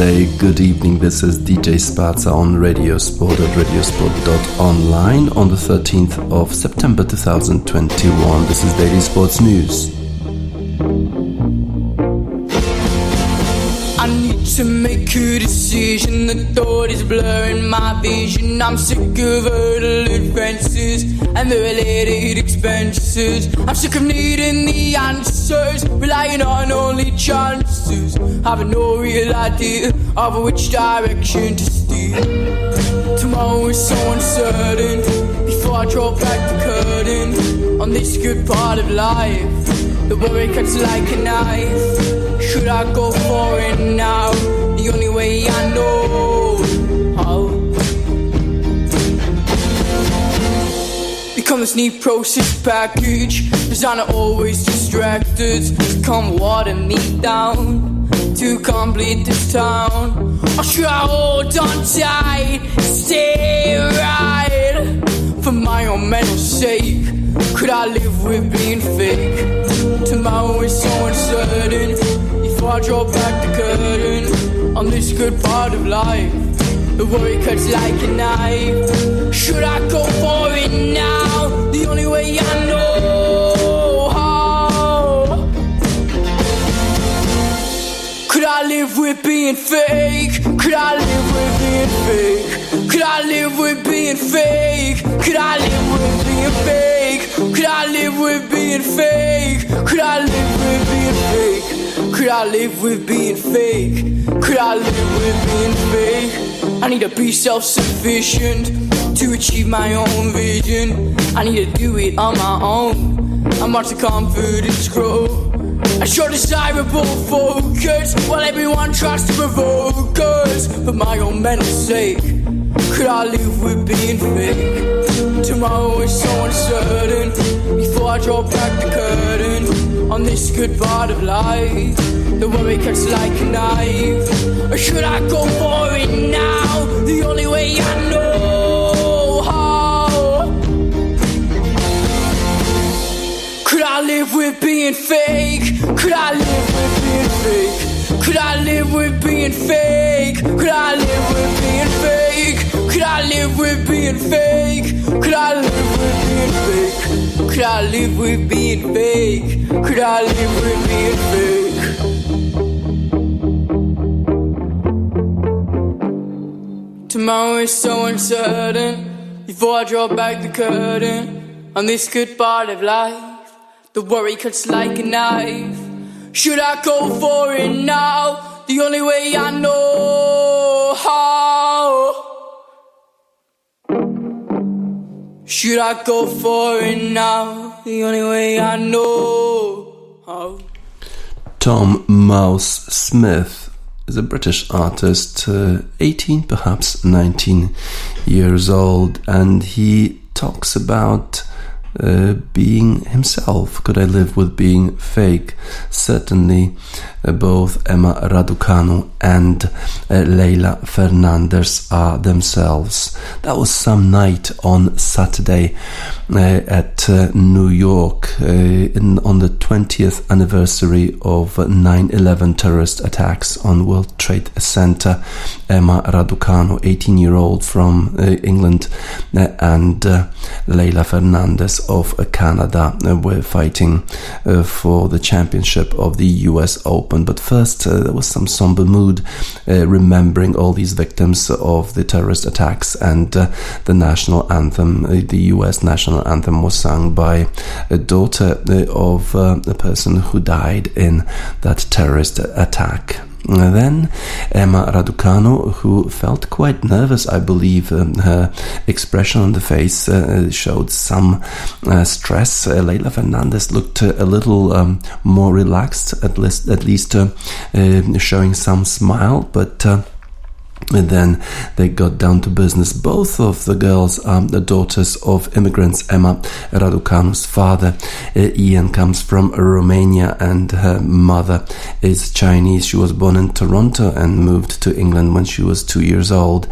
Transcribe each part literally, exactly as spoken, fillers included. Wednesday. Good evening, this is D J Sparza on Radiosport at radiosport dot online on the thirteenth of September two thousand twenty-one. This is Daily Sports News. I need to make a decision, the thought is blurring my vision. I'm sick of hurdle advances and the related expenses. I'm sick of needing the answers, relying on only chances, having no real idea of which direction to steer. Tomorrow is so uncertain, before I draw back the curtain on this good part of life. The worry cuts like a knife. Should I go for it now? The only way I know how. Become this neat process package, designer always distracted. Come water me down to complete this town. Or should I hold on tight, stay right? For my own mental sake, could I live with being fake? Tomorrow is so uncertain. Before I draw back the curtain on this good part of life, the worry cuts like a knife. Should I go for it now? The only way I know how. Could I live with being fake? Could I live with being fake? Could I live with being fake? Could I live with being fake? Could I live with being fake? Could I live with being fake? Could I live with being fake? Could I live with being fake? I need to be self-sufficient to achieve my own vision. I need to do it on my own. I'm out to confidence grow. I show desirable focus while everyone tries to provoke us. For my own mental sake, could I live with being fake? Tomorrow is so uncertain. Before I draw back the curtain on this good part of life, the worry cuts like a knife. Or should I go for it now? The only way I know how. Could I live with being fake? Could I live with being fake? Could I live with being fake? Could I live with being fake? Could I live with being fake? Could I live with being fake? Could I live with being fake? Could I live with being fake? Tomorrow is so uncertain. Before I draw back the curtain on this good part of life, the worry cuts like a knife. Should I go for it now? The only way I know how. Should I go for it now? The only way I know how. Tom Mouse Smith is a British artist, uh, eighteen, perhaps nineteen years old, and he talks about uh, being himself. Could I live with being fake? Certainly, uh, both Emma Raducanu and uh, Leylah Fernandez are themselves. That was some night on Saturday uh, at uh, New York uh, in, on the twentieth anniversary of nine eleven terrorist attacks on World Trade Center. Emma Raducanu, eighteen-year-old from uh, England, uh, and uh, Leylah Fernandez of uh, Canada uh, were fighting uh, for the championship of the U S Open. But first, uh, there was some somber mood, uh, remembering all these victims of the terrorist attacks, and uh, the national anthem, uh, the U S national anthem, was sung by a daughter of uh, the person who died in that terrorist attack. And then Emma Raducanu, who felt quite nervous, I believe, um, her expression on the face uh, showed some uh, stress. Uh, Leylah Fernandez looked uh, a little um, more relaxed, at least, at least uh, uh, showing some smile, but Uh, And then they got down to business. Both of the girls are the daughters of immigrants. Emma Raducanu's father, Ian, comes from Romania, and her mother is Chinese. She was born in Toronto and moved to England when she was two years old.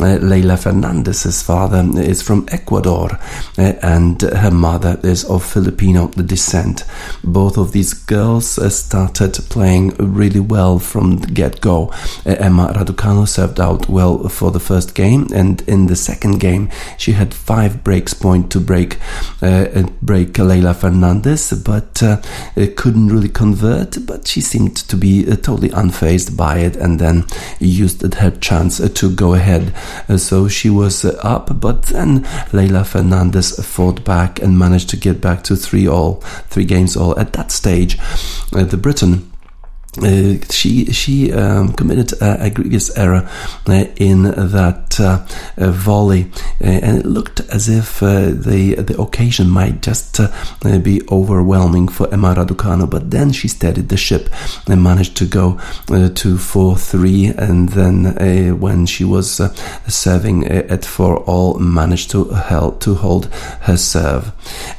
Uh, Leylah Fernandez's father is from Ecuador, uh, and her mother is of Filipino descent. Both of these girls uh, started playing really well from the get-go. Uh, Emma Raducanu served out well for the first game, and in the second game she had five breaks point to break uh, break Leylah Fernandez, but uh, couldn't really convert. But she seemed to be uh, totally unfazed by it, and then used her chance uh, to go ahead. Uh, so she was uh, up, but then Leylah Fernandez fought back and managed to get back to three all, three games all. At that stage, uh, the Briton. Uh, she she um, committed a, a grievous error uh, in that uh, uh, volley, uh, and it looked as if uh, the the occasion might just uh, be overwhelming for Emma Raducanu. But then she steadied the ship and managed to go uh, to four three, and then uh, when she was uh, serving at four all, managed to help to hold her serve.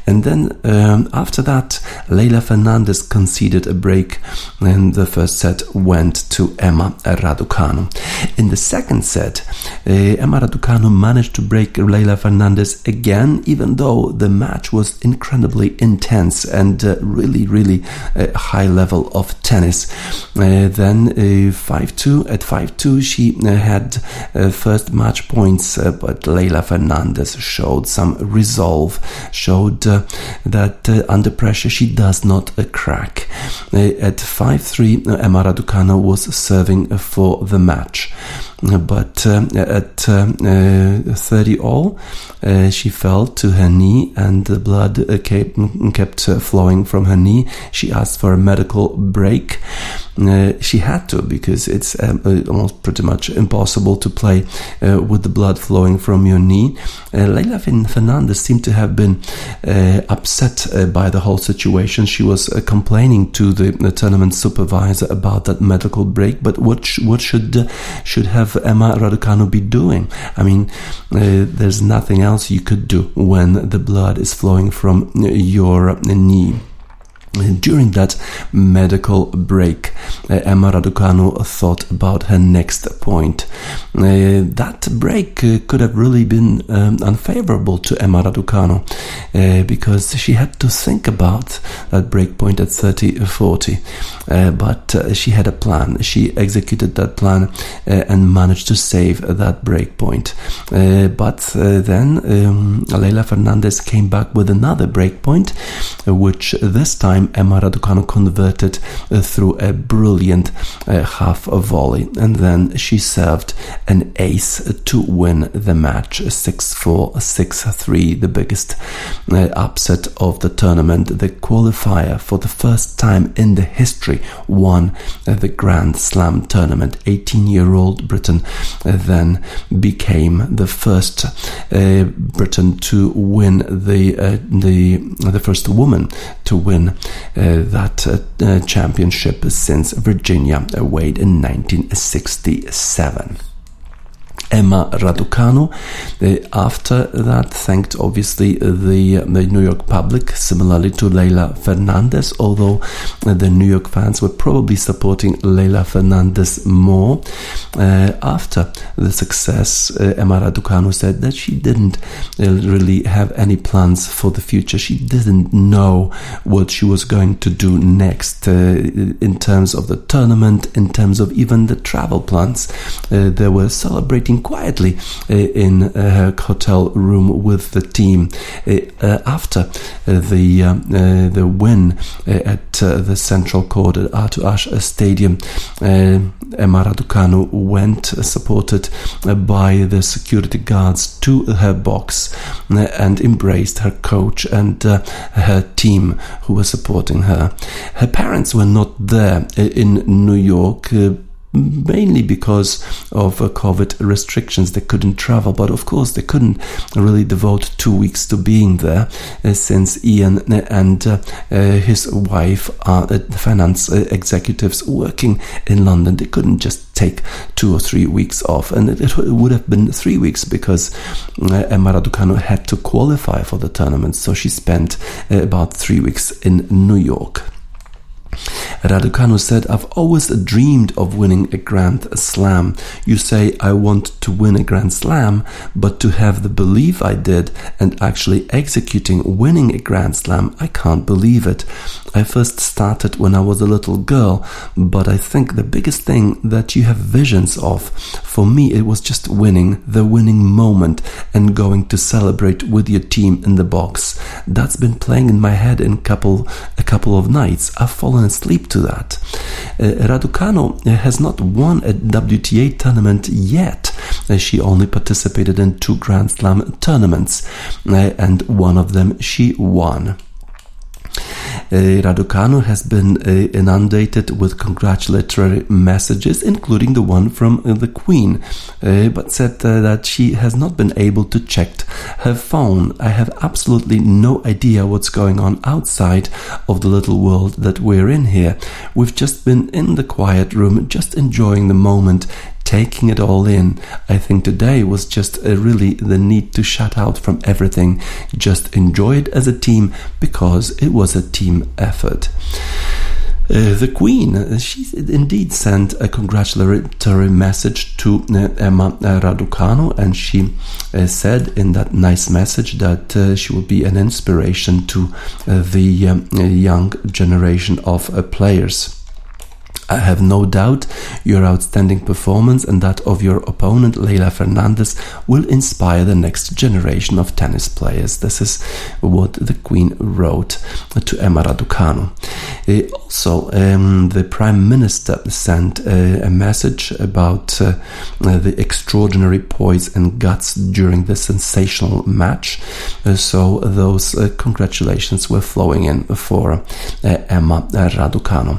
And then um, after that, Leylah Fernandez conceded a break, and the first set went to Emma Raducanu. In the second set, uh, Emma Raducanu managed to break Leylah Fernandez again, even though the match was incredibly intense and uh, really, really uh, high level of tennis. Uh, then uh, five two, at five two, she uh, had uh, first match points, uh, but Leylah Fernandez showed some resolve, showed uh, that uh, under pressure she does not uh, crack. Uh, at five three, Emma Raducanu was serving for the match, but uh, at uh, thirty all, uh, she fell to her knee and the blood uh, kept, kept flowing from her knee. She asked for a medical break. Uh, she had to, because it's um, almost pretty much impossible to play uh, with the blood flowing from your knee. Uh, Leylah Fernandez seemed to have been uh, upset uh, by the whole situation. She was uh, complaining to the, the tournament supervisor about that medical break. But what sh- what should uh, should have Emma Raducanu be doing? I mean, uh, there's nothing else you could do when the blood is flowing from your knee. During that medical break, uh, Emma Raducanu thought about her next point. Uh, that break uh, could have really been um, unfavorable to Emma Raducanu, uh, because she had to think about that break point at thirty forty. Uh, but uh, she had a plan. She executed that plan uh, and managed to save that break point. Uh, but uh, then um, Leylah Fernandez came back with another break point, uh, which this time Emma Raducanu converted uh, through a brilliant uh, half volley, and then she served an ace to win the match, six four, six three, the biggest uh, upset of the tournament. The qualifier, for the first time in the history, won uh, the Grand Slam tournament. eighteen-year-old Britain uh, then became the first uh, Briton to win the uh, the the first woman to win Uh, that uh, uh, championship since Virginia Wade in nineteen sixty-seven. Emma Raducanu, uh, after that, thanked obviously the, the New York public, similarly to Leylah Fernandez, although uh, the New York fans were probably supporting Leylah Fernandez more. Uh, after the success, uh, Emma Raducanu said that she didn't uh, really have any plans for the future. She didn't know what she was going to do next uh, in terms of the tournament, in terms of even the travel plans. Uh, they were celebrating quietly uh, in uh, her hotel room with the team. Uh, uh, after uh, the um, uh, the win uh, at uh, the Central Court at Arthur Ashe Stadium, uh, Emma Raducanu went, uh, supported uh, by the security guards, to her box uh, and embraced her coach and uh, her team who were supporting her. Her parents were not there uh, in New York, uh, mainly because of uh, COVID restrictions. They couldn't travel, but of course they couldn't really devote two weeks to being there uh, since Ian and uh, uh, his wife are uh, finance executives working in London. They couldn't just take two or three weeks off, and it, it would have been three weeks because uh, Emma Raducanu had to qualify for the tournament, so she spent uh, about three weeks in New York. Raducanu said, "I've always dreamed of winning a Grand Slam. You say I want to win a Grand Slam, but to have the belief I did and actually executing winning a Grand Slam, I can't believe it. I first started when I was a little girl, but I think the biggest thing that you have visions of, for me it was just winning, the winning moment and going to celebrate with your team in the box. That's been playing in my head in couple, a couple of nights. I've fallen asleep to that." Uh, Raducanu has not won a W T A tournament yet. Uh, she only participated in two Grand Slam tournaments, uh, and one of them she won. Uh, Raducanu has been uh, inundated with congratulatory messages, including the one from uh, the Queen, uh, but said uh, that she has not been able to check her phone. "I have absolutely no idea what's going on outside of the little world that we're in here. We've just been in the quiet room, just enjoying the moment, taking it all in. I think today was just uh, really the need to shut out from everything, just enjoy it as a team because it was a team effort." Uh, the Queen, she indeed sent a congratulatory message to uh, Emma Raducanu, and she uh, said in that nice message that uh, she will be an inspiration to uh, the um, young generation of uh, players. "I have no doubt your outstanding performance and that of your opponent, Leylah Fernandez, will inspire the next generation of tennis players." This is what the Queen wrote to Emma Raducanu. Uh, also, um, the Prime Minister sent uh, a message about uh, the extraordinary poise and guts during the sensational match. Uh, so those uh, congratulations were flowing in for uh, Emma Raducanu.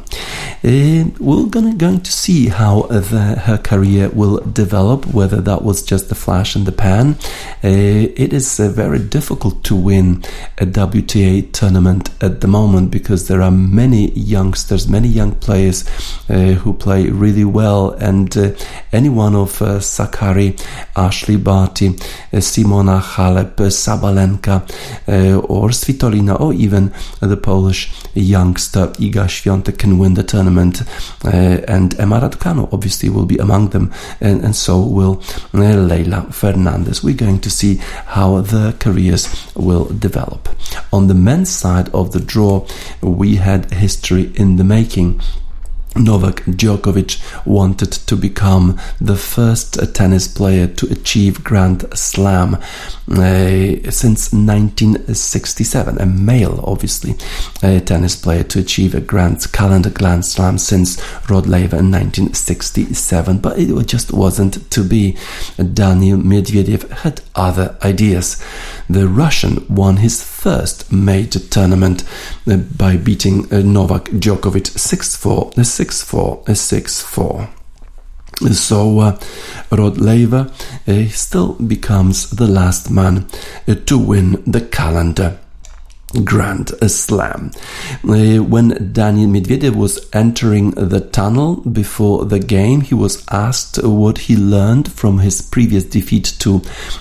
Uh, We're gonna, going to see how the, her career will develop, whether that was just a flash in the pan. Uh, it is uh, very difficult to win a W T A tournament at the moment because there are many youngsters, many young players uh, who play really well, and uh, any one of uh, Sakari, Ashley Barty, uh, Simona Halep, uh, Sabalenka uh, or Svitolina, or even uh, the Polish youngster Iga Świątek can win the tournament. Uh, and Emma Raducanu obviously will be among them, and, and so will uh, Leylah Fernandez. We're going to see how their careers will develop. On the men's side of the draw, we had history in the making. Novak Djokovic wanted to become the first tennis player to achieve Grand Slam uh, since nineteen sixty-seven, a male, obviously, a tennis player to achieve a Grand Calendar Grand Slam since Rod Laver in nineteen sixty-seven, but it just wasn't to be. Daniil Medvedev had other ideas. The Russian won his first major tournament uh, by beating uh, Novak Djokovic six four, six four, six four. So uh, Rod Laver uh, still becomes the last man uh, to win the calendar Grand Slam. Uh, when Daniil Medvedev was entering the tunnel before the game, he was asked what he learned from his previous defeat to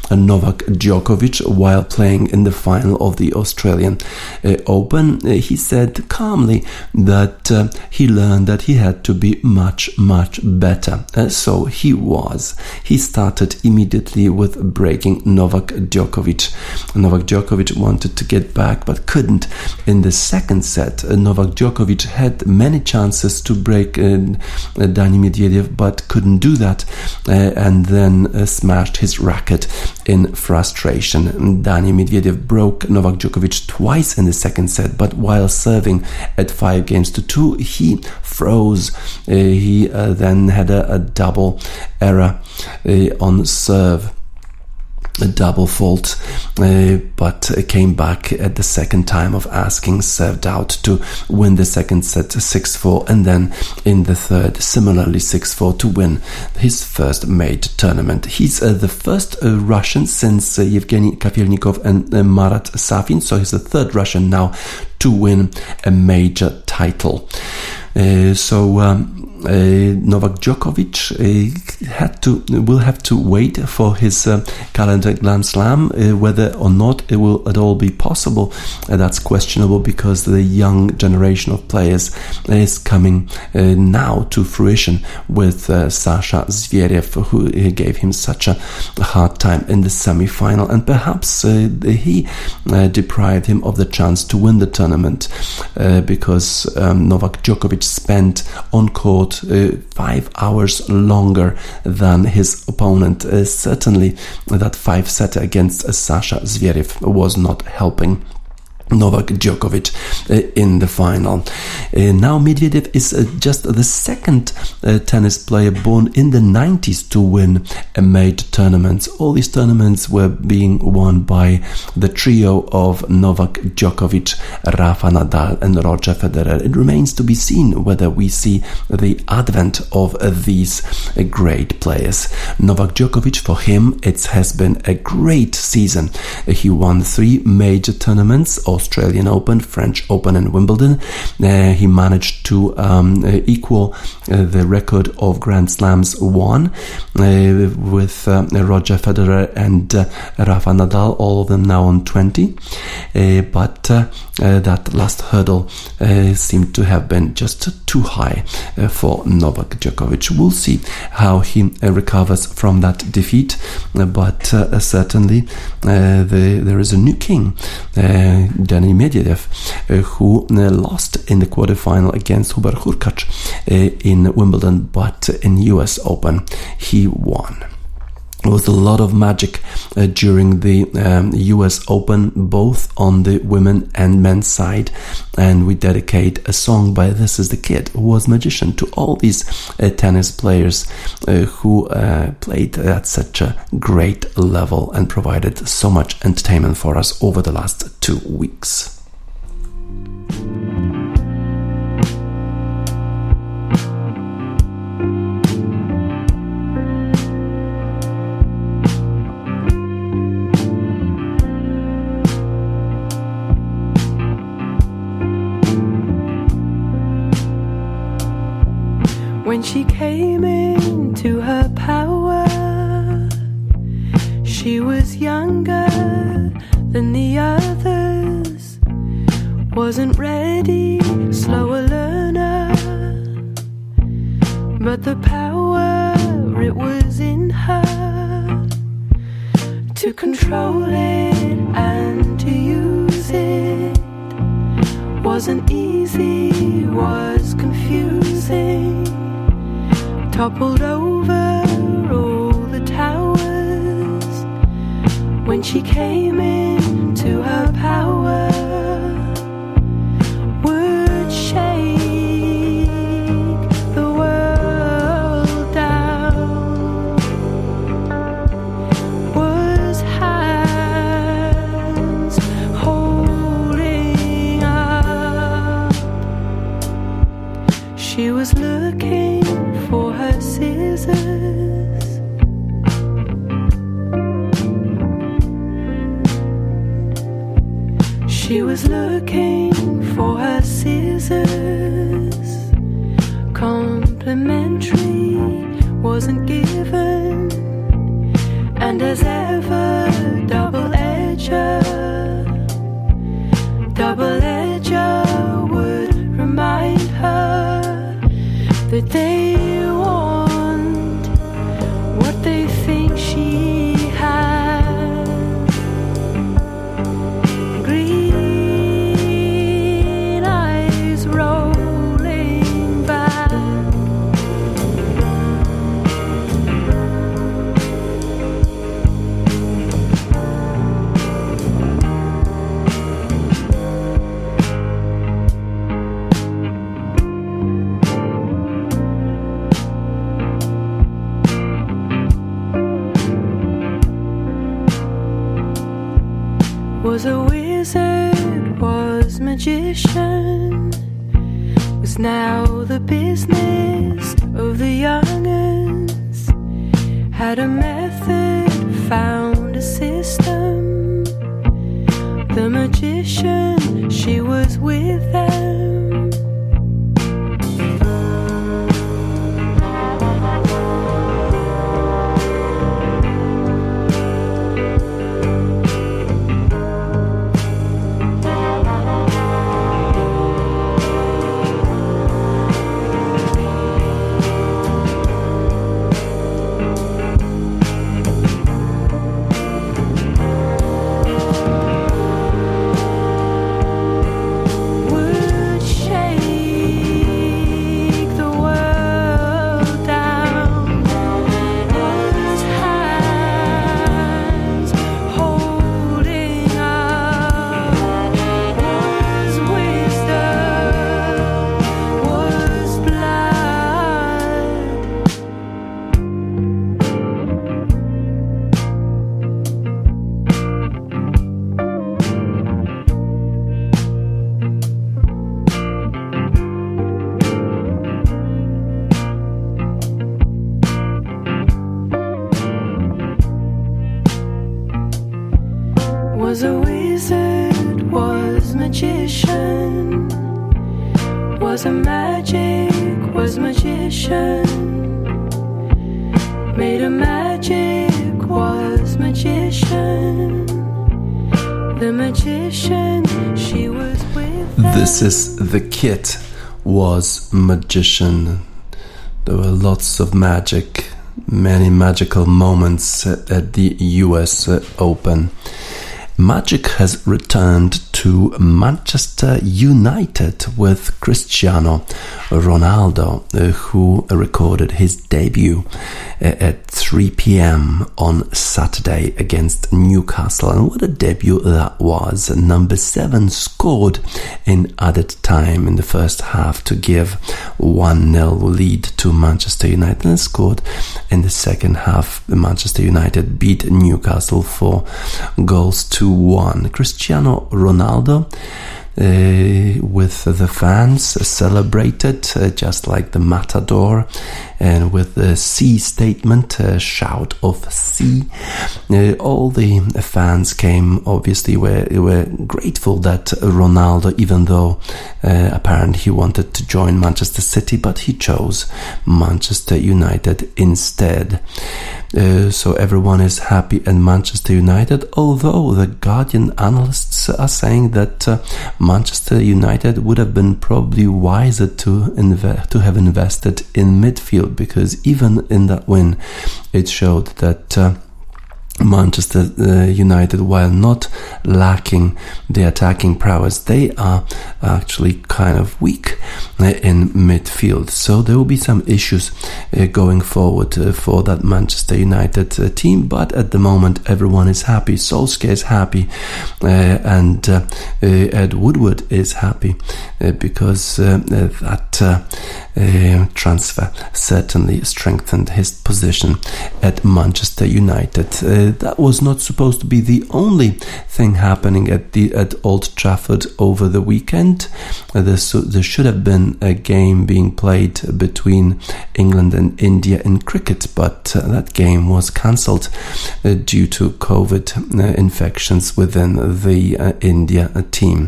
uh, Novak Djokovic while playing in the final of the Australian uh, Open. Uh, he said calmly that uh, he learned that he had to be much, much better. Uh, so he was. He started immediately with breaking Novak Djokovic. Novak Djokovic wanted to get back, but couldn't. In the second set, uh, Novak Djokovic had many chances to break uh, uh, Daniil Medvedev, but couldn't do that, uh, and then uh, smashed his racket in frustration. Daniil Medvedev broke Novak Djokovic twice in the second set, but while serving at five games to two, he froze. Uh, he uh, then had a, a double error uh, on serve. a double fault, uh, but came back at the second time of asking, served out to win the second set six four, and then in the third similarly six four to win his first made tournament. He's uh, the first uh, Russian since uh, Yevgeny Kafelnikov and uh, Marat Safin, so he's the third Russian now to win a major title. Uh, so um, uh, Novak Djokovic uh, had to will have to wait for his uh, calendar Grand Slam. Uh, whether or not it will at all be possible, uh, that's questionable, because the young generation of players is coming uh, now to fruition with uh, Sasha Zverev, who uh, gave him such a hard time in the semi-final, and perhaps uh, he uh, deprived him of the chance to win the tournament, uh, because um, Novak Djokovic spent on court uh, five hours longer than his opponent. Uh, certainly that five-setter against uh, Sasha Zverev was not helping Novak Djokovic uh, in the final. Uh, now Medvedev is uh, just the second uh, tennis player born in the nineties to win a major tournament. All these tournaments were being won by the trio of Novak Djokovic, Rafa Nadal and Roger Federer. It remains to be seen whether we see the advent of uh, these uh, great players. Novak Djokovic, for him, it has been a great season. Uh, he won three major tournaments: Australian Open, French Open and Wimbledon. Uh, he managed to um, uh, equal uh, the record of Grand Slams won uh, with uh, Roger Federer and uh, Rafa Nadal, all of them now on twenty. Uh, but uh, uh, that last hurdle uh, seemed to have been just too high uh, for Novak Djokovic. We'll see how he uh, recovers from that defeat, uh, but uh, certainly uh, the, there is a new king, uh, Daniil Medvedev, uh, who uh, lost in the quarterfinal against Hubert Hurkacz uh, in Wimbledon, but in U S Open he won. There was a lot of magic uh, during the um, U S Open, both on the women and men's side, and we dedicate a song by This Is the Kid, who was magician, to all these uh, tennis players uh, who uh, played at such a great level and provided so much entertainment for us over the last two weeks. When she came into her power, she was younger than the others, wasn't ready, slower learner, but the power, it was in her to control it and to use it. Wasn't easy, was confusing. Toppled over all the towers when she came into her power. Would shake the world down. Was hands holding up. She was looking for her scissors. She was looking for her scissors. Complimentary wasn't given, and as ever, double-edger, double-edger would remind her that they want what they think she has. Green eyes rolling back. was a wizard, was magician, was now the business of the young'uns. Had a method, found a system. The magician, she was with them. This is The Kid was Magician. There were lots of magic, many magical moments at the U S Open. Magic has returned to Manchester United with Cristiano Ronaldo, who recorded his debut at three p.m. on Saturday against Newcastle. And what a debut that was. Number seven scored in added time in the first half to give one nil lead to Manchester United, and scored in the second half. Manchester United beat Newcastle for goals to one. Cristiano Ronaldo Uh, with the fans celebrated uh, just like the Matador, and with the C statement, uh, shout of C, uh, all the fans came, obviously were, were grateful that Ronaldo, even though uh, apparently he wanted to join Manchester City, but he chose Manchester United instead. Uh, so everyone is happy at Manchester United, although the Guardian analysts are saying that uh, Manchester United would have been probably wiser to inve- to have invested in midfield, because even in that win it showed that uh, Manchester uh, United, while not lacking the attacking prowess, they are actually kind of weak uh, in midfield. So there will be some issues uh, going forward uh, for that Manchester United uh, team, but at the moment everyone is happy. Solskjaer is happy, uh, and uh, uh, Ed Woodward is happy uh, because uh, that uh, uh, transfer certainly strengthened his position at Manchester United. Uh, That was not supposed to be the only thing happening at the at Old Trafford over the weekend. Uh, there, so, there should have been a game being played between England and India in cricket, but uh, that game was cancelled uh, due to COVID uh, infections within the uh, India team.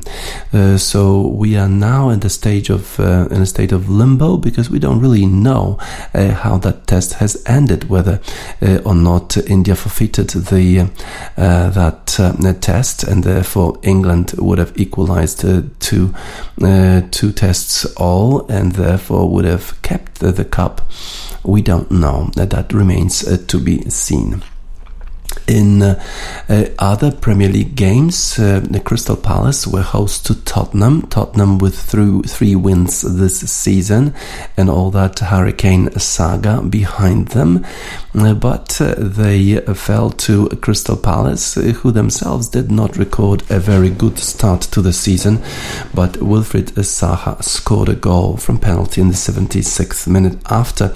Uh, so we are now in the stage of uh, in a state of limbo, because we don't really know uh, how that test has ended, whether uh, or not India forfeited the uh, that uh, test, and therefore England would have equalized uh, two uh, two tests all, and therefore would have kept the, the cup. We don't know. That remains uh, to be seen. In uh, uh, other Premier League games, uh, the Crystal Palace were host to Tottenham. Tottenham withdrew three wins this season, and all that hurricane saga behind them. Uh, but uh, they fell to Crystal Palace, uh, who themselves did not record a very good start to the season. But Wilfried Zaha scored a goal from penalty in the seventy-sixth minute, after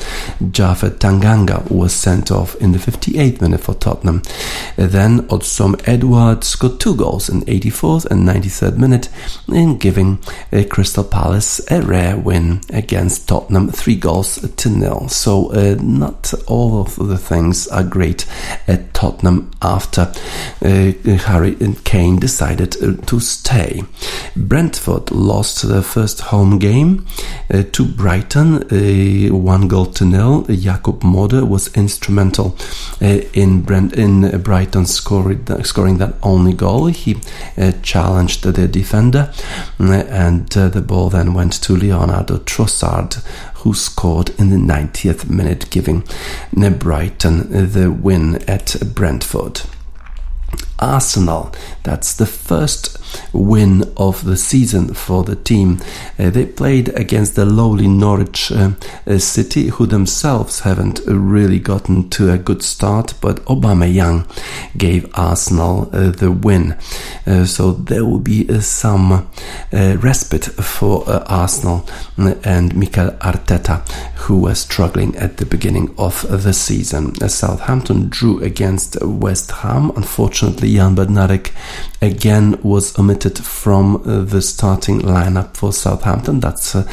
Japhet Tanganga was sent off in the fifty-eighth minute for Tottenham. Then Odsom Edwards got two goals in eighty-fourth and ninety-third minute, in giving uh, Crystal Palace a rare win against Tottenham, three goals to nil. So uh, not all of the things are great at Tottenham after uh, Harry Kane decided to stay. Brentford lost their first home game uh, to Brighton, uh, one goal to nil. Jakub Moder was instrumental uh, in Brent in Brighton scoring scoring that only goal. He uh, challenged the defender, and uh, the ball then went to Leonardo Trossard, who scored in the ninetieth minute, giving Brighton the win at Brentford. Arsenal, that's the first win of the season for the team. Uh, they played against the lowly Norwich uh, City, who themselves haven't really gotten to a good start, but Aubameyang gave Arsenal uh, the win. Uh, so there will be uh, some uh, respite for uh, Arsenal and Mikel Arteta, who were struggling at the beginning of the season. Uh, Southampton drew against West Ham. Unfortunately, Jan Bednarek again was omitted from uh, the starting lineup for Southampton. That's uh,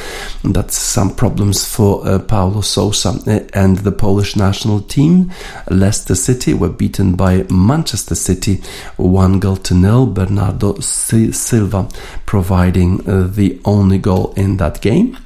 that's some problems for uh, Paulo Sousa and the Polish national team. Leicester City were beaten by Manchester City, one goal to nil. Bernardo Silva providing uh, the only goal in that game.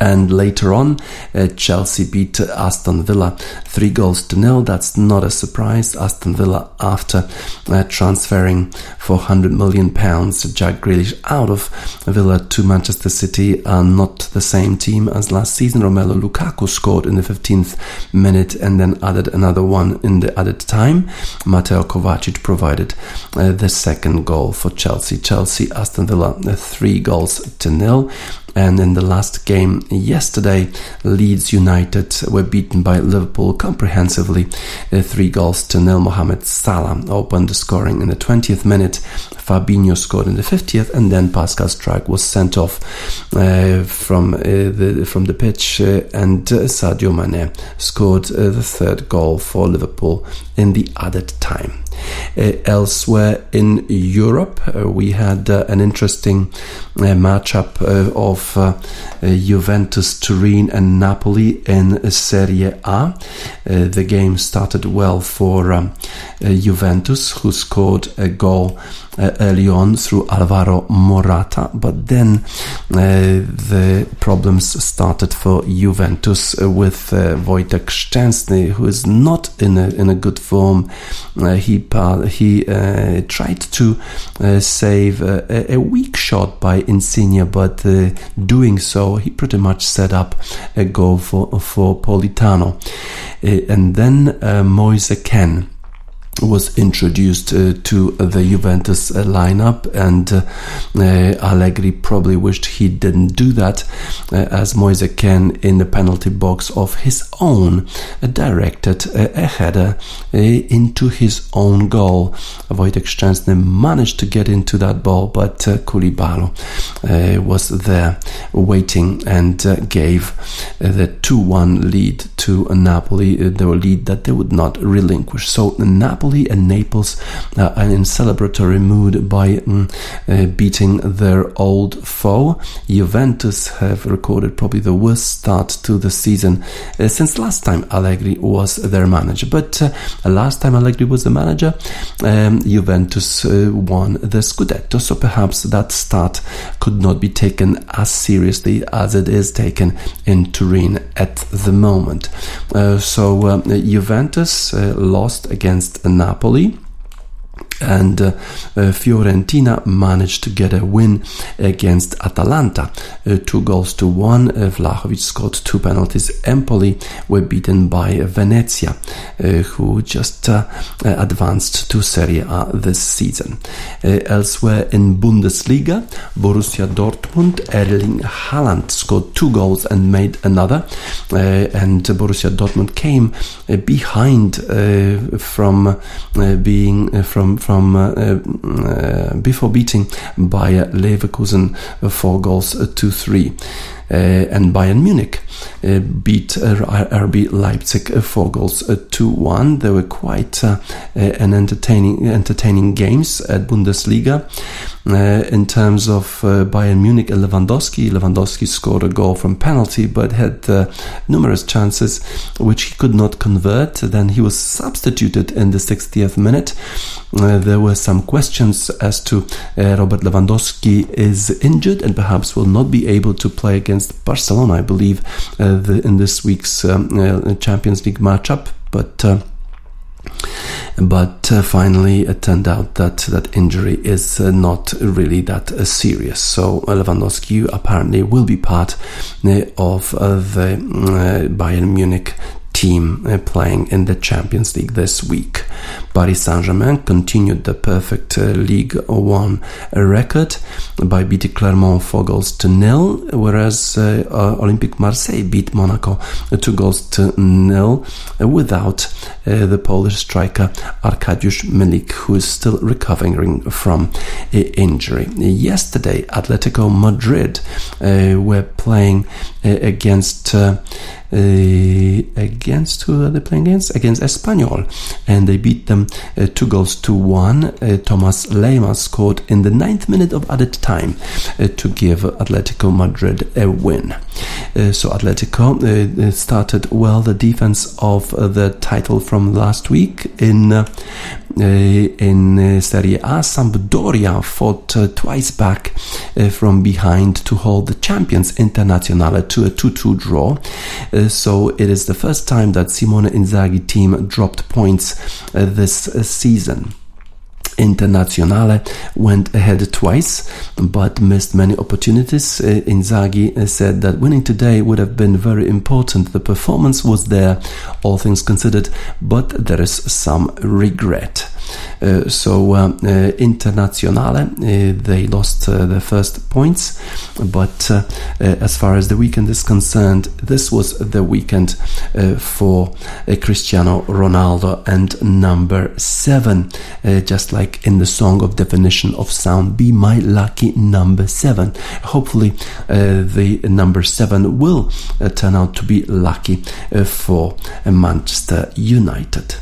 And later on, uh, Chelsea beat Aston Villa three goals to nil. That's not a surprise. Aston Villa, after uh, transferring for one hundred million pounds Jack Grealish out of Villa to Manchester City, are not the same team as last season. Romelu Lukaku scored in the fifteenth minute and then added another one in the added time. Mateo Kovacic provided uh, the second goal for Chelsea. Chelsea, Aston Villa, uh, three goals to nil. And in the last game yesterday, Leeds United were beaten by Liverpool comprehensively, uh, three goals to nil. Mohamed Salah opened the scoring in the twentieth minute. Fabinho scored in the fiftieth, and then Pascal Struijk was sent off uh, from uh, the from the pitch, uh, and uh, Sadio Mane scored uh, the third goal for Liverpool in the added time. Uh, elsewhere in Europe, uh, we had uh, an interesting uh, matchup uh, of uh, Juventus Turin and Napoli in Serie A. Uh, the game started well for um, uh, Juventus, who scored a goal uh, early on through Alvaro Morata, but then uh, the problems started for Juventus uh, with uh, Wojtek Szczęsny, who is not in a, in a good form. Uh, he He uh, tried to uh, save a, a weak shot by Insigne, but uh, doing so, he pretty much set up a goal for, for Politano. Uh, and then uh, Moise Kean was introduced uh, to the Juventus uh, lineup, and uh, uh, Allegri probably wished he didn't do that, uh, as Moise Kean in the penalty box of his own uh, directed uh, a header uh, into his own goal. Wojtek Szczęsny managed to get into that ball, but uh, Koulibaly uh, was there waiting and uh, gave uh, the two one lead to Napoli, uh, the lead that they would not relinquish. So Napoli and Naples uh, are in celebratory mood by um, uh, beating their old foe. Juventus have recorded probably the worst start to the season uh, since last time Allegri was their manager. But uh, last time Allegri was the manager, um, Juventus uh, won the Scudetto, so perhaps that start could not be taken as seriously as it is taken in Turin at the moment. Uh, so um, Juventus uh, lost against Napoli, and uh, uh, Fiorentina managed to get a win against Atalanta, uh, two goals to one. Uh, Vlahovic scored two penalties. Empoli were beaten by Venezia, uh, who just uh, advanced to Serie A this season. Uh, elsewhere in Bundesliga, Borussia Dortmund, Erling Haaland scored two goals and made another, uh, and Borussia Dortmund came uh, behind uh, from uh, being uh, from From uh, uh, before beating Bayer Leverkusen four goals to three, uh, and Bayern Munich uh, beat uh, R B Leipzig uh, four goals uh, to one. They were quite uh, uh, an entertaining entertaining games at Bundesliga. Uh, in terms of uh, Bayern Munich and Lewandowski, Lewandowski scored a goal from penalty but had uh, numerous chances which he could not convert. Then he was substituted in the sixtieth minute. Uh, there were some questions as to uh, Robert Lewandowski is injured and perhaps will not be able to play against Barcelona, I believe, uh, the, in this week's um, uh, Champions League matchup. But... Uh, But uh, finally, it turned out that that injury is uh, not really that uh, serious. So Lewandowski apparently will be part uh, of uh, the uh, Bayern Munich team uh, playing in the Champions League this week. Paris Saint-Germain continued the perfect uh, Ligue one record by beating Clermont four goals to nil, whereas uh, uh, Olympique Marseille beat Monaco uh, two goals to nil uh, without uh, the Polish striker Arkadiusz Milik, who is still recovering from uh, injury. Yesterday, Atletico Madrid uh, were playing uh, against uh, uh, against who are they playing against? Against Espanyol, and they beat them Uh, two goals to one. Uh, Thomas Lemar scored in the ninth minute of added time uh, to give Atletico Madrid a win. Uh, so Atletico uh, started well the defense of uh, the title from last week in uh, uh, in uh, Serie A. Sampdoria fought uh, twice back uh, from behind to hold the champions Internazionale to a two two draw. Uh, so it is the first time that Simone Inzaghi team dropped points uh, this season. Internazionale went ahead twice but missed many opportunities. Uh, Inzaghi said that winning today would have been very important. The performance was there, all things considered, but there is some regret. Uh, so uh, uh, Internazionale, uh, they lost uh, their first points, but uh, uh, as far as the weekend is concerned, this was the weekend uh, for uh, Cristiano Ronaldo and number seven, uh, just like Like in the song of Definition of Sound, be my lucky number seven. Hopefully uh, the number seven will uh, turn out to be lucky uh, for uh, Manchester United.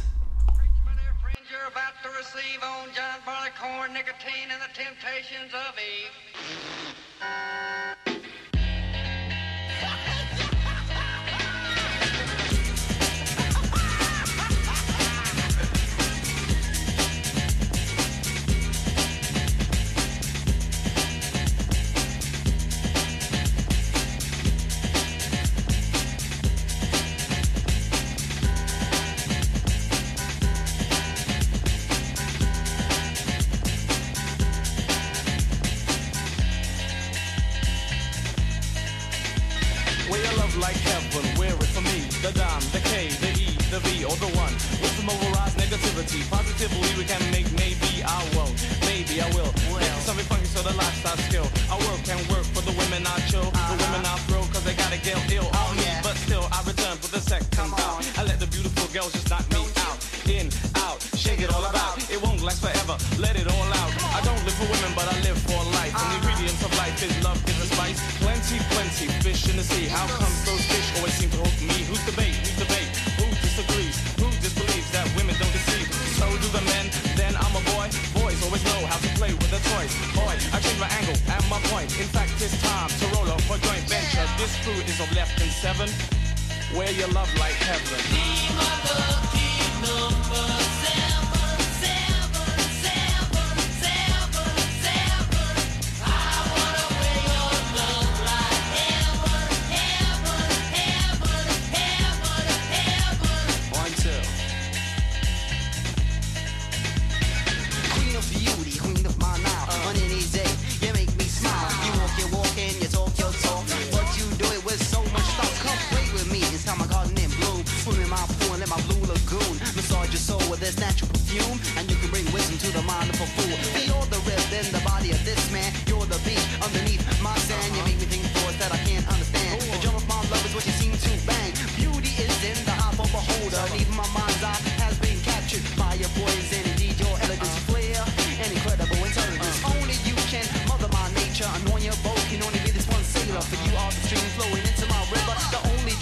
Only you can mother my nature. I'm on your boat, can only be this one sailor. For you are the stream flowing into my river. The only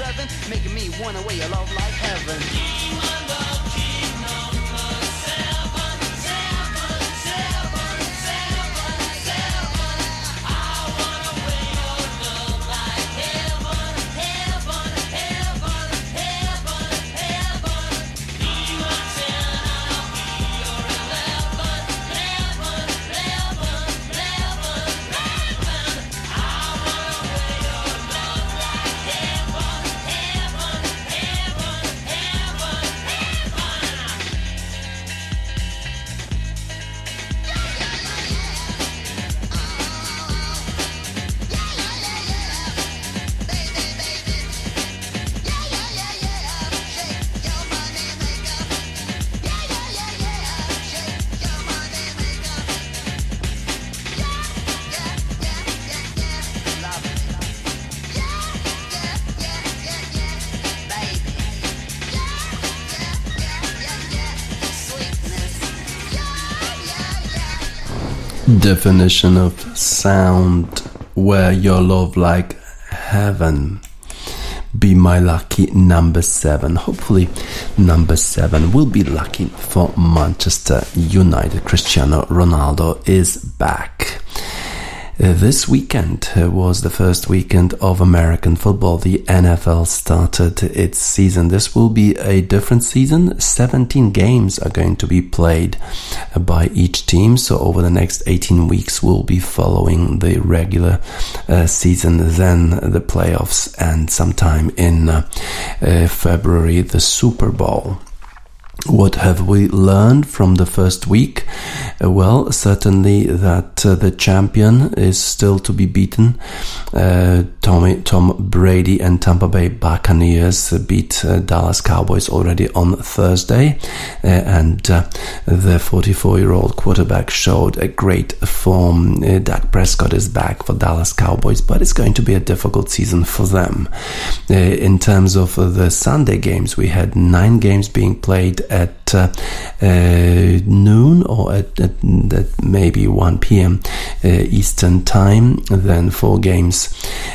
Reverend, making me wanna wear your love like heaven. Definition of Sound, Wear Your Love Like Heaven, Be My Lucky number seven. Hopefully number seven will be lucky for Manchester United. Cristiano Ronaldo is back. Uh, this weekend uh, was the first weekend of American football. The N F L started its season. This will be a different season. seventeen games are going to be played uh, by each team. So over the next eighteen weeks, we'll be following the regular uh, season, then the playoffs, and sometime in uh, uh, February, the Super Bowl. What have we learned from the first week? Uh, well, certainly that uh, the champion is still to be beaten. Uh, Tommy, Tom Brady and Tampa Bay Buccaneers beat uh, Dallas Cowboys already on Thursday. Uh, and uh, the forty-four-year-old quarterback showed a great form. Uh, Dak Prescott is back for Dallas Cowboys, but it's going to be a difficult season for them. Uh, in terms of the Sunday games, we had nine games being played at uh, uh, noon or at, at, at maybe one p.m. Uh, Eastern time, then four games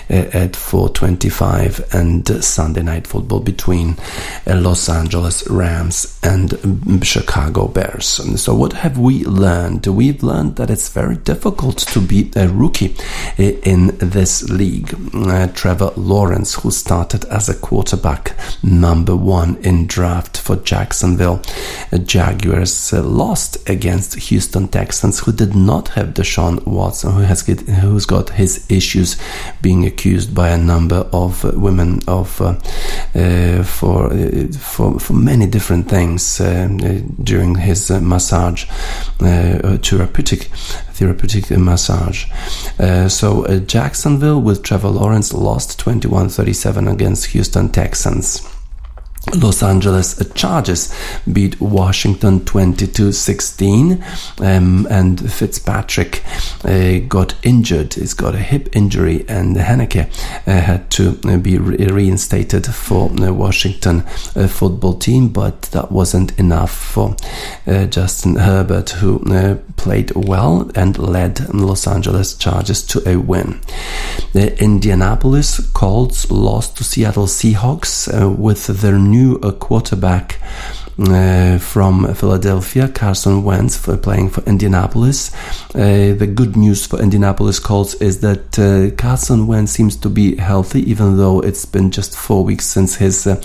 uh, at four twenty-five, and uh, Sunday night football between uh, Los Angeles Rams and um, Chicago Bears. And so what have we learned? We've learned that it's very difficult to be a rookie uh, in this league. Uh, Trevor Lawrence, who started as a quarterback number one in draft for Jacksonville Jaguars, uh, lost against Houston Texans, who did not have Deshaun Watson, who has get, who's got his issues, being accused by a number of uh, women of uh, uh, for, uh, for for many different things uh, uh, during his uh, massage uh, therapeutic therapeutic massage. Uh, so uh, Jacksonville with Trevor Lawrence lost twenty-one thirty-seven against Houston Texans. Los Angeles Chargers beat Washington twenty-two sixteen, um, and Fitzpatrick uh, got injured. He's got a hip injury, and Haneke uh, had to be re- reinstated for the Washington uh, football team, but that wasn't enough for uh, Justin Herbert, who uh, played well and led Los Angeles Chargers to a win. The Indianapolis Colts lost to Seattle Seahawks uh, with their new New a quarterback uh, from Philadelphia, Carson Wentz, for playing for Indianapolis. Uh, the good news for Indianapolis Colts is that uh, Carson Wentz seems to be healthy, even though it's been just four weeks since his uh,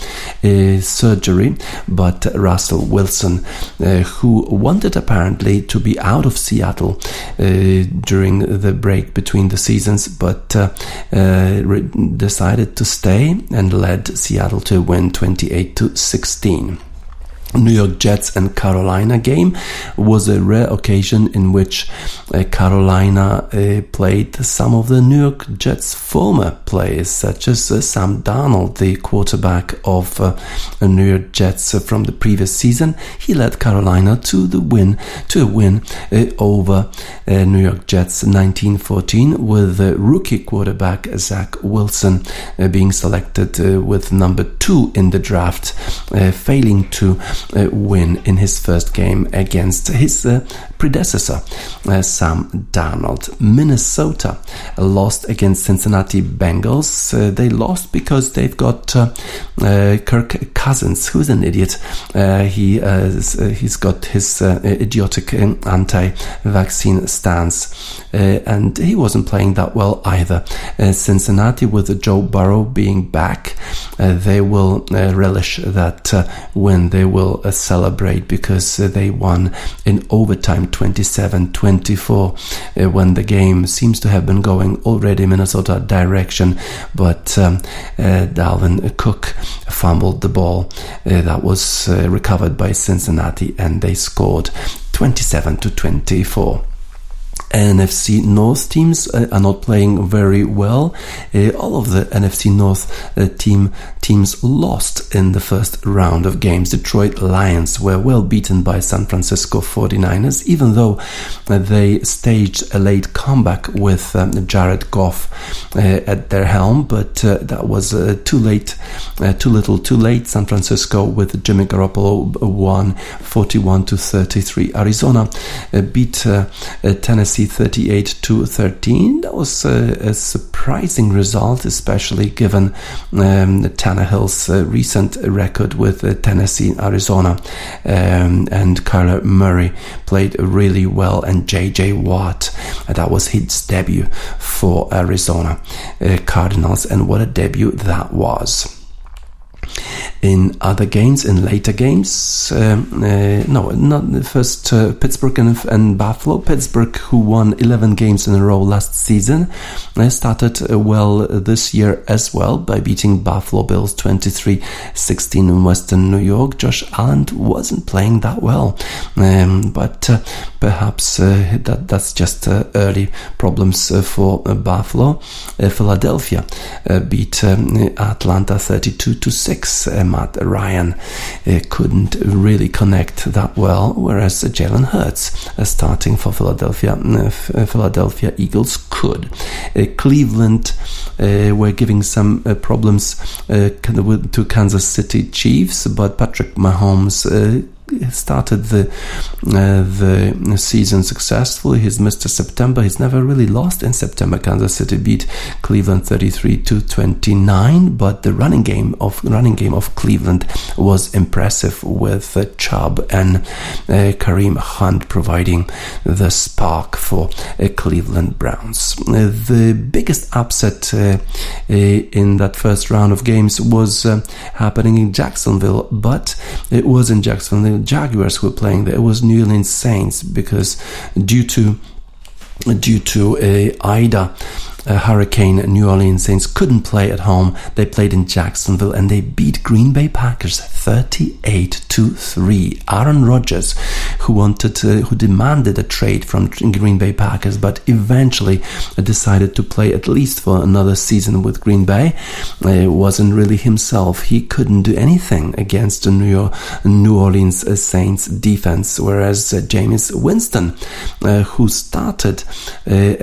uh, surgery. But Russell Wilson, uh, who wanted apparently to be out of Seattle uh, during the break between the seasons, but uh, uh, re- decided to stay and led Seattle to win twenty-eight to sixteen. New York Jets and Carolina game was a rare occasion in which uh, Carolina uh, played some of the New York Jets' former players, such as uh, Sam Darnold, the quarterback of uh, New York Jets uh, from the previous season. He led Carolina to the win, to a win uh, over uh, New York Jets nineteen fourteen, with uh, rookie quarterback Zach Wilson uh, being selected uh, with number two in the draft, uh, failing to Uh, win in his first game against his uh, predecessor, uh, Sam Darnold. Minnesota lost against Cincinnati Bengals. Uh, they lost because they've got uh, uh, Kirk Cousins, who's an idiot. Uh, he, uh, he's got his uh, idiotic anti-vaccine stance, uh, and he wasn't playing that well either. Uh, Cincinnati, with Joe Burrow being back, uh, they will uh, relish that uh, win. They will uh, celebrate because uh, they won in overtime twenty-seven twenty-four uh, when the game seems to have been going already Minnesota direction, but um, uh, Dalvin Cook fumbled the ball uh, that was uh, recovered by Cincinnati, and they scored twenty-seven to twenty-four. N F C North teams uh, are not playing very well. Uh, all of the N F C North uh, team teams lost in the first round of games. Detroit Lions were well beaten by San Francisco forty-niners, even though uh, they staged a late comeback with um, Jared Goff uh, at their helm, but uh, that was uh, too late, uh, too little, too late. San Francisco with Jimmy Garoppolo won forty-one to thirty-three. Arizona uh, beat uh, uh, Tennessee thirty-eight to thirteen. That was uh, a surprising result, especially given um, Tannehill's uh, recent record with uh, Tennessee, Arizona, um, and Kyler Murray played really well, and J J Watt. Uh, that was his debut for Arizona uh, Cardinals, and what a debut that was. In other games, in later games, um, uh, no, not the first uh, Pittsburgh and, and Buffalo. Pittsburgh, who won eleven games in a row last season, uh, started uh, well this year as well by beating Buffalo Bills twenty-three sixteen in Western New York. Josh Allen wasn't playing that well, um, but uh, perhaps uh, that that's just uh, early problems uh, for uh, Buffalo. Uh, Philadelphia uh, beat um, Atlanta thirty-two to six. Matt Ryan uh, couldn't really connect that well, whereas uh, Jalen Hurts, uh, starting for Philadelphia, uh, F- uh, Philadelphia Eagles, could. Uh, Cleveland uh, were giving some uh, problems uh, to Kansas City Chiefs, but Patrick Mahomes Uh, started the uh, the season successfully. He's Mister September. He's never really lost in September. Kansas City beat Cleveland thirty-three to twenty-nine, but the running game of running game of Cleveland was impressive, with uh, Chubb and uh, Kareem Hunt providing the spark for uh, Cleveland Browns. Uh, the biggest upset uh, uh, in that first round of games was uh, happening in Jacksonville, but it was in Jacksonville Jaguars were playing. There was New Orleans Saints, because due to due to a Ida a hurricane, New Orleans Saints couldn't play at home. They played in Jacksonville, and they beat Green Bay Packers thirty-eight to three. Aaron Rodgers, who wanted to, who demanded a trade from Green Bay Packers, but eventually decided to play at least for another season with Green Bay, uh, wasn't really himself. He couldn't do anything against the New York, New Orleans Saints defense, whereas uh, Jameis Winston, uh, who started uh,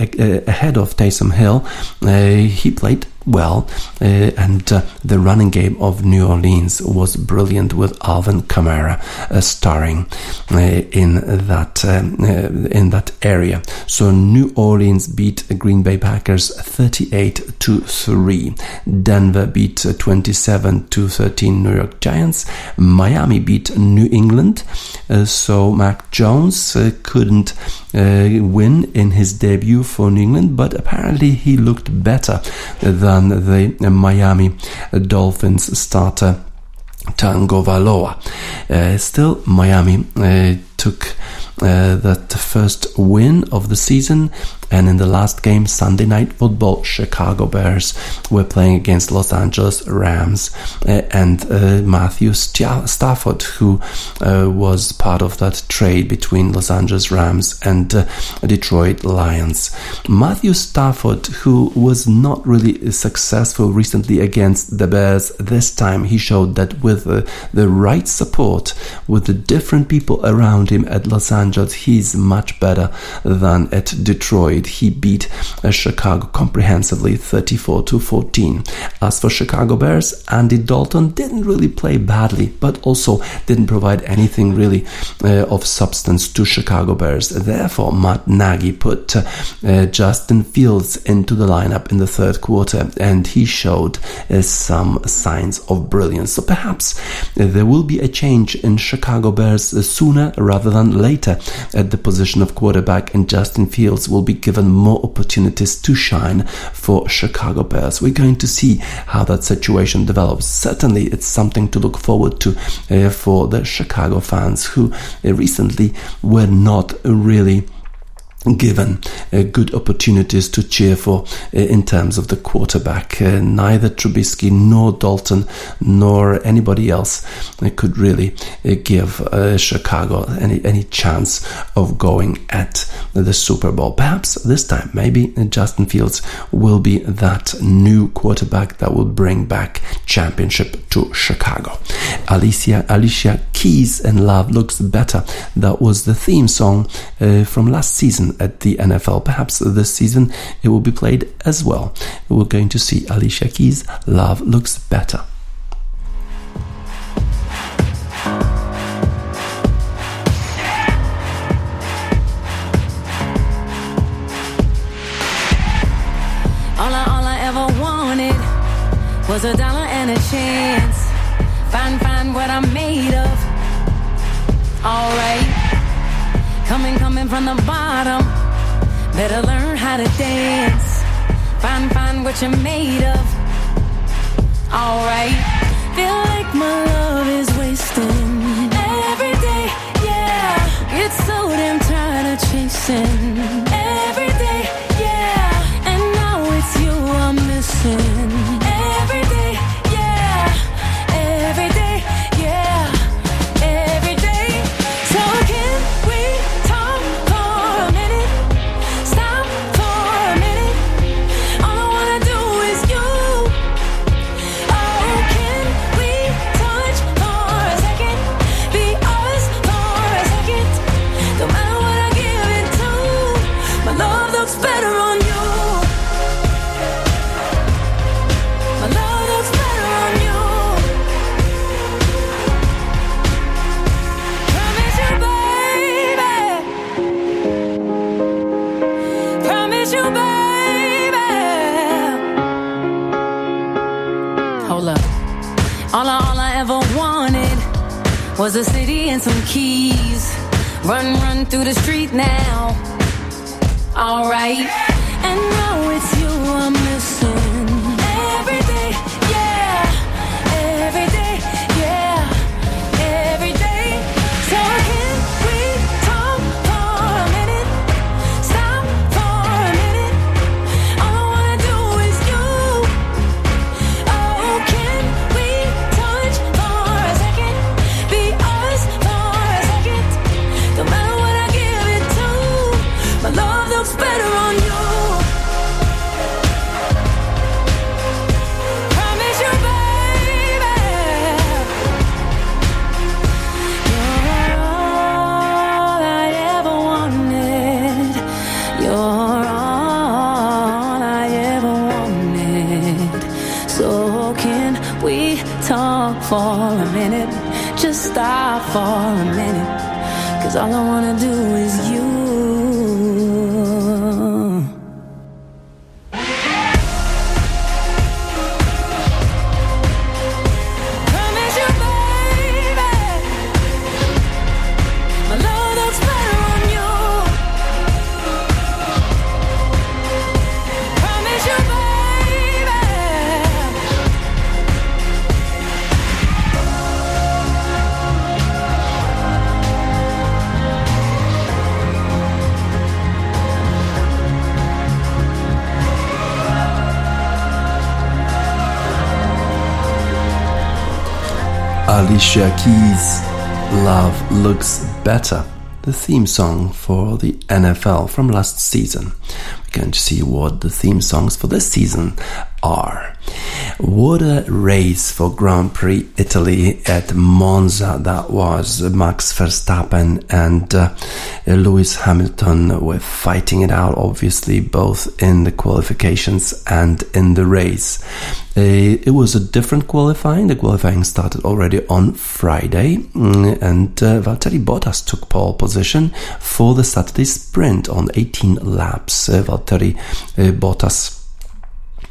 ahead of Taysom Hill, Uh, he played well, uh, and uh, the running game of New Orleans was brilliant, with Alvin Kamara uh, starring uh, in that um, uh, in that area. So New Orleans beat Green Bay Packers thirty-eight to three. Denver beat uh, twenty-seven to thirteen New York Giants. Miami beat New England, uh, so Mac Jones uh, couldn't uh, win in his debut for New England, but apparently he looked better than the Miami Dolphins starter Tango Valoa. Uh, still, Miami uh, took uh, that first win of the season. And in the last game, Sunday Night Football, Chicago Bears were playing against Los Angeles Rams, uh, and uh, Matthew Stafford, who uh, was part of that trade between Los Angeles Rams and uh, Detroit Lions. Matthew Stafford, who was not really successful recently against the Bears, this time he showed that with uh, the right support, with the different people around team at Los Angeles, he's much better than at Detroit. He beat uh, Chicago comprehensively thirty-four to fourteen. As for Chicago Bears, Andy Dalton didn't really play badly, but also didn't provide anything really uh, of substance to Chicago Bears. Therefore, Matt Nagy put uh, uh, Justin Fields into the lineup in the third quarter, and he showed uh, some signs of brilliance. So perhaps uh, there will be a change in Chicago Bears uh, sooner rather than later at the position of quarterback, and Justin Fields will be given more opportunities to shine for Chicago Bears. We're going to see how that situation develops. Certainly, it's something to look forward to uh, for the Chicago fans who uh, recently were not really given uh, good opportunities to cheer for uh, in terms of the quarterback. Uh, neither Trubisky nor Dalton nor anybody else uh, could really uh, give uh, Chicago any, any chance of going at the Super Bowl. Perhaps this time, maybe Justin Fields will be that new quarterback that will bring back championship to Chicago. Alicia, Alicia Keys and Love Looks Better. That was the theme song uh, from last season at the N F L. Perhaps this season it will be played as well. We're going to see Alicia Keys, Love Looks Better. All I, all I ever wanted was a dollar and a chance. Find, find what I'm made of. All right. Coming, coming from the bottom. Better learn how to dance. Find, find what you're made of. All right. Feel like my love is wasting every day, yeah. It's so damn tired of chasing every day, yeah. And now it's you I'm missing. Was a city and some keys. Run, run through the street now. All right. And now it's you I'm missing. Every day, yeah. Every day, yeah. Every day. So can we talk for a minute? Stop for a minute. All I wanna do is you. Oh, can we touch for a second? For a minute, just stop for a minute, 'cause all I wanna do is you. Alicia Keys, Love Looks Better, the theme song for the N F L from last season. We're going to see what the theme songs for this season are. What a race for Grand Prix Italy at Monza that was. Max Verstappen and uh, Lewis Hamilton were fighting it out, obviously, both in the qualifications and in the race. Uh, it was a different qualifying. The qualifying started already on Friday, and uh, Valtteri Bottas took pole position for the Saturday sprint on eighteen laps. Uh, Valtteri uh, Bottas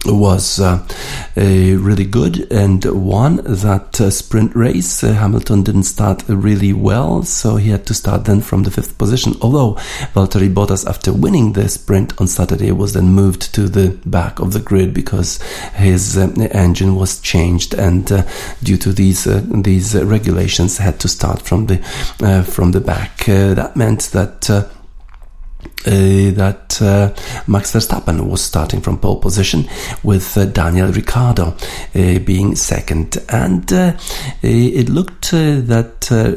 was uh, uh, really good and won that uh, sprint race. Uh, Hamilton didn't start really well, so he had to start then from the fifth position. Although Valtteri Bottas, after winning the sprint on Saturday, was then moved to the back of the grid because his uh, engine was changed, and uh, due to these uh, these uh, regulations, had to start from the uh, from the back. Uh, that meant that. Uh, Uh, that uh, Max Verstappen was starting from pole position, with uh, Daniel Ricciardo uh, being second, and uh, it looked uh, that uh,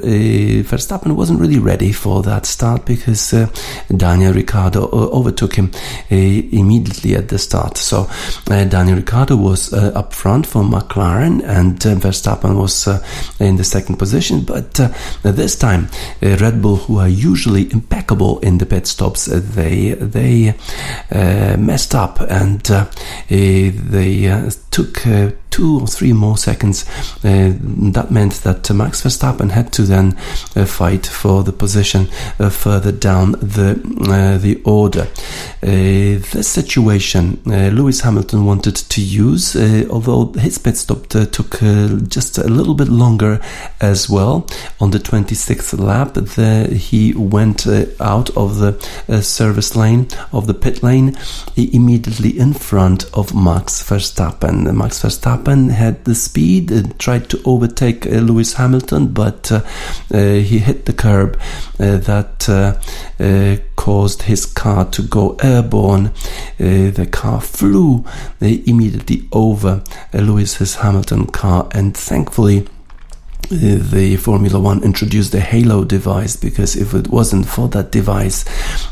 Verstappen wasn't really ready for that start, because uh, Daniel Ricciardo overtook him uh, immediately at the start. So uh, Daniel Ricciardo was uh, up front for McLaren, and uh, Verstappen was uh, in the second position, but uh, this time uh, Red Bull, who are usually impeccable in the pit stops, They they uh, messed up, and uh, they uh, took uh, two or three more seconds. Uh, that meant that Max Verstappen had to then uh, fight for the position uh, further down the uh, the order. Uh, this situation, uh, Lewis Hamilton wanted to use, uh, although his pit stop uh, took uh, just a little bit longer as well. On the twenty-sixth lap, the, he went uh, out of the uh, service lane, of the pit lane, immediately in front of Max Verstappen. Max Verstappen had the speed, uh, tried to overtake uh, Lewis Hamilton, but uh, uh, he hit the curb uh, that uh, uh, caused his car to go airborne. Uh, the car flew uh, immediately over uh, Lewis Hamilton's car, and thankfully the Formula One introduced the halo device, because if it wasn't for that device,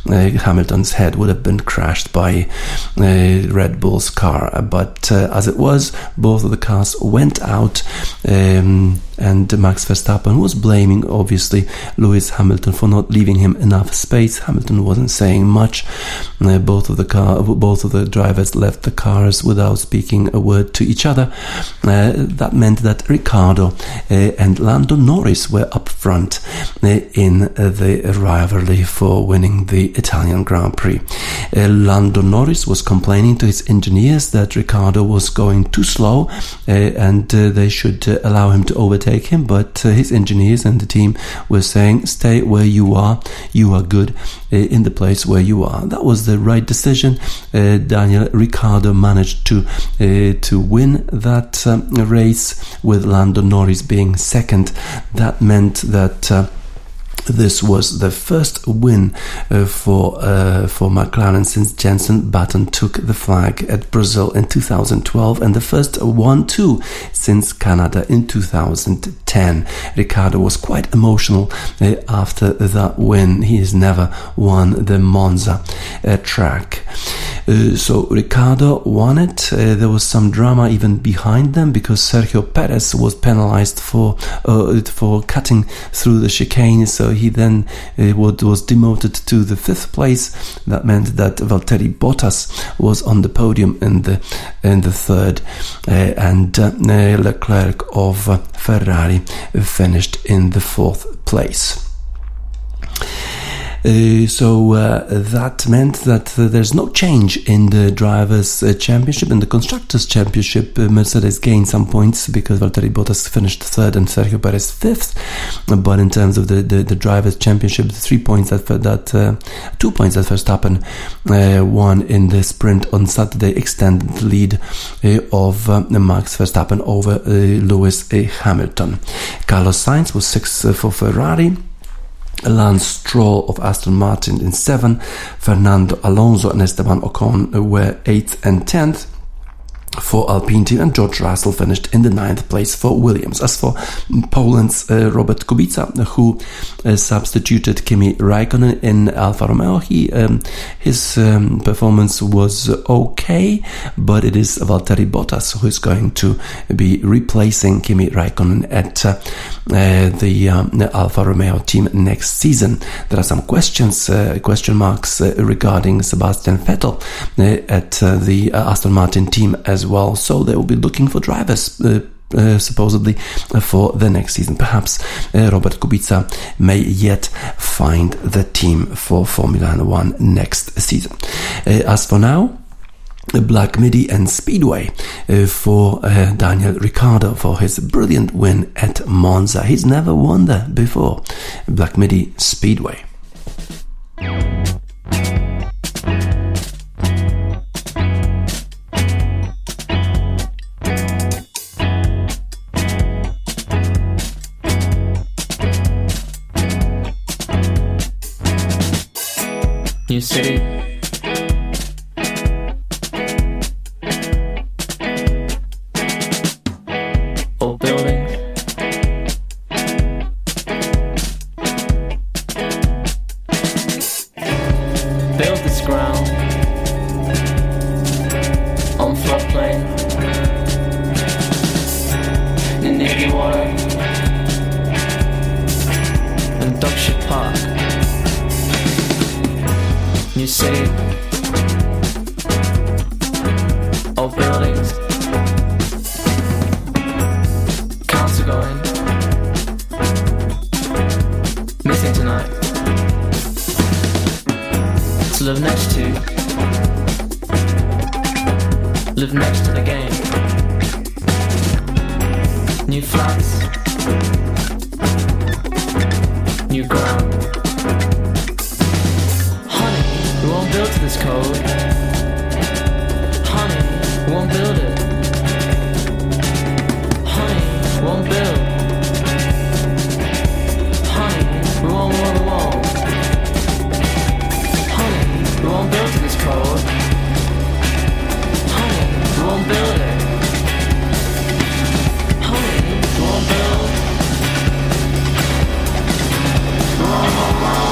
uh, Hamilton's head would have been crashed by uh, Red Bull's car. But uh, as it was, both of the cars went out, um, and Max Verstappen was blaming, obviously, Lewis Hamilton for not leaving him enough space. Hamilton wasn't saying much. Uh, both of the car, both of the drivers left the cars without speaking a word to each other. Uh, that meant that Ricciardo uh, and And Lando Norris were up front in the rivalry for winning the Italian Grand Prix. Lando Norris was complaining to his engineers that Ricciardo was going too slow and they should allow him to overtake him, but his engineers and the team were saying, stay where you are, you are good in the place where you are. That was the right decision. Daniel Ricciardo managed to, to win that race, with Lando Norris being second. Second, that meant that uh, this was the first win uh, for uh, for McLaren since Jenson Button took the flag at Brazil in two thousand twelve, and the first one two since Canada in two thousand ten. Ricciardo was quite emotional uh, after that win. He has never won the Monza uh, track. Uh, so Ricciardo won it. Uh, there was some drama even behind them, because Sergio Perez was penalized for uh, for cutting through the chicane. So he then uh, was demoted to the fifth place. That meant that Valtteri Bottas was on the podium in the in the third, uh, and uh, Leclerc of uh, Ferrari finished in the fourth place. Uh, so uh, that meant that uh, there's no change in the Drivers' uh, Championship. In the Constructors' Championship, uh, Mercedes gained some points because Valtteri Bottas finished third and Sergio Perez fifth. But in terms of the, the, the Drivers' Championship, the three points that that uh, two points that Verstappen uh, won in the sprint on Saturday extended the lead uh, of uh, Max Verstappen over uh, Lewis uh, Hamilton. Carlos Sainz was sixth uh, for Ferrari. Lance Stroll of Aston Martin in seven, Fernando Alonso and Esteban Ocon were eighth and tenth. for Alpine team, and George Russell finished in the ninth place for Williams. As for Poland's uh, Robert Kubica, who uh, substituted Kimi Raikkonen in Alfa Romeo, he um, his um, performance was okay, but it is Valtteri Bottas who is going to be replacing Kimi Raikkonen at uh, uh, the um, Alfa Romeo team next season. There are some questions, uh, question marks uh, regarding Sebastian Vettel uh, at uh, the uh, Aston Martin team as well, so they will be looking for drivers uh, uh, supposedly uh, for the next season. Perhaps uh, Robert Kubica may yet find the team for Formula One next season. Uh, as for now, Black Midi and Speedway uh, for uh, Daniel Ricciardo for his brilliant win at Monza. He's never won there before. Black Midi Speedway. You say old buildings, build this ground on floodplain, the navy water and Duckshire Park. You say old buildings, counts are going missing tonight. To live next to, live next to the game. New flats, new ground. We won't build to this code, honey, we won't build it, honey, we won't build, honey, we won't wall the wall, honey, we won't build to this code, honey, we won't build it, honey, we won't build, we won't, we won't.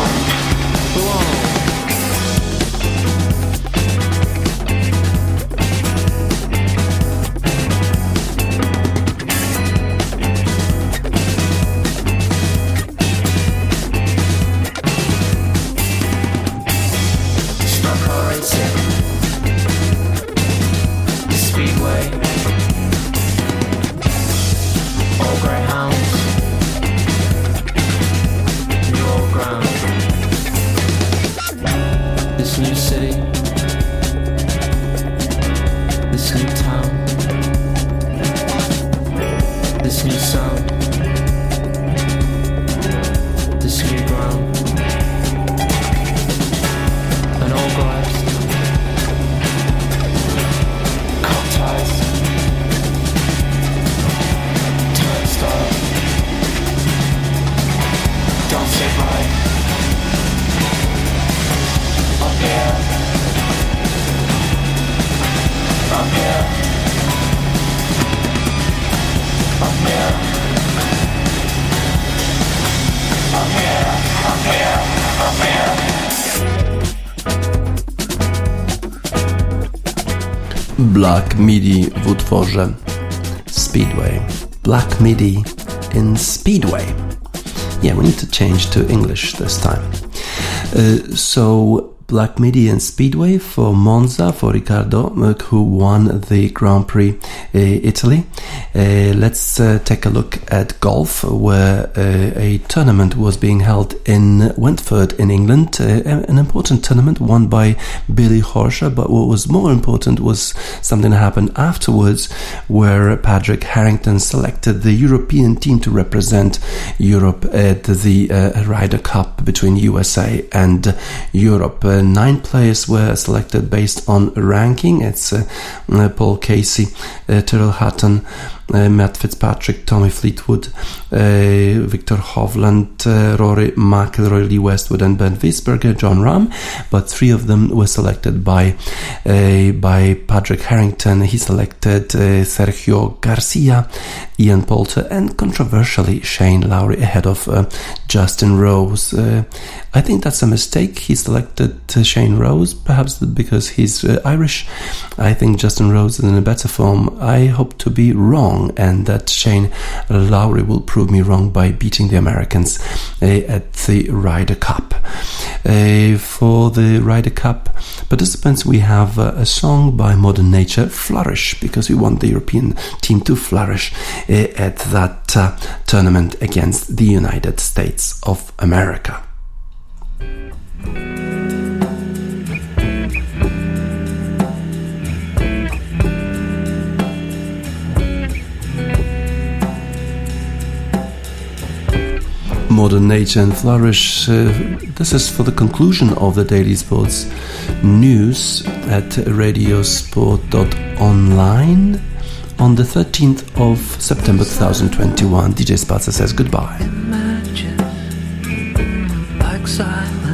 Black Midi w utworze Speedway. Black Midi in Speedway. Yeah, we need to change to English this time. Uh, so Black Midi and Speedway for Monza, for Ricciardo, who won the Grand Prix uh, Italy. Uh, let's uh, take a look at golf, where uh, a tournament was being held in Wentford in England. Uh, an important tournament won by Billy Horschel, but what was more important was something that happened afterwards, where Patrick Harrington selected the European team to represent Europe at the uh, Ryder Cup between U S A and Europe. Uh, nine players were selected based on ranking. It's uh, Paul Casey, uh, Tyrrell Hatton, Matt Fitzpatrick, Tommy Fleetwood, uh, Victor Hovland, uh, Rory McIlroy, Lee Westwood and Ben Wiesberger, John Rahm, but three of them were selected by uh, by Patrick Harrington. He selected uh, Sergio Garcia, Ian Poulter and controversially Shane Lowry ahead of uh, Justin Rose. Uh, I think that's a mistake. He selected uh, Shane Rose perhaps because he's uh, Irish. I think Justin Rose is in a better form. I hope to be wrong and that Shane Lowry will prove me wrong by beating the Americans uh, at the Ryder Cup. Uh, for the Ryder Cup participants we have uh, a song by Modern Nature, Flourish, because we want the European team to flourish uh, at that uh, tournament against the United States of America. Modern Nature and Flourish. Uh, this is for the conclusion of the Daily Sports News at radio sport dot online on the thirteenth of September twenty twenty-one. D J Sparza says goodbye. Imagine, like silence.